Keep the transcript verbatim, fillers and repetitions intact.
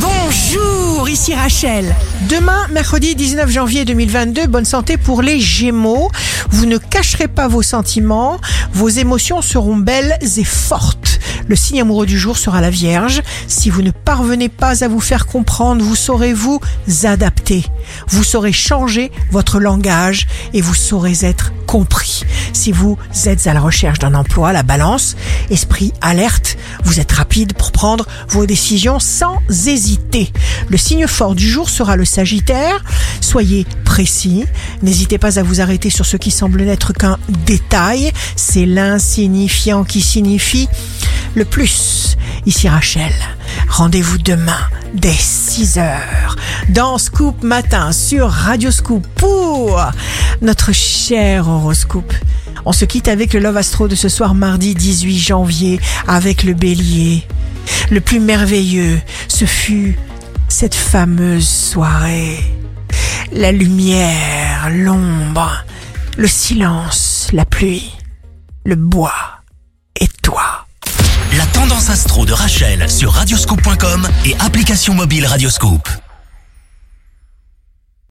Bonjour, ici Rachel. Demain, mercredi dix-neuf janvier deux mille vingt-deux, bonne santé pour les Gémeaux. Vous ne cacherez pas vos sentiments, vos émotions seront belles et fortes. Le signe amoureux du jour sera la Vierge. Si vous ne parvenez pas à vous faire comprendre, vous saurez vous adapter. Vous saurez changer votre langage et vous saurez être compris. Si vous êtes à la recherche d'un emploi, la Balance, esprit alerte, vous êtes rapide pour prendre vos décisions sans hésiter. Le signe fort du jour sera le Sagittaire. Soyez précis, n'hésitez pas à vous arrêter sur ce qui semble n'être qu'un détail. C'est l'insignifiant qui signifie le plus. Ici Rachel, rendez-vous demain dès six heures dans Scoop Matin sur Radio Scoop pour notre cher horoscope. On se quitte avec le Love Astro de ce soir mardi dix-huit janvier avec le Bélier. Le plus merveilleux, ce fut cette fameuse soirée. La lumière, l'ombre, le silence, la pluie, le bois et toi. La Tendance Astro de Rachel sur radioscoop point com et application mobile Radioscoop.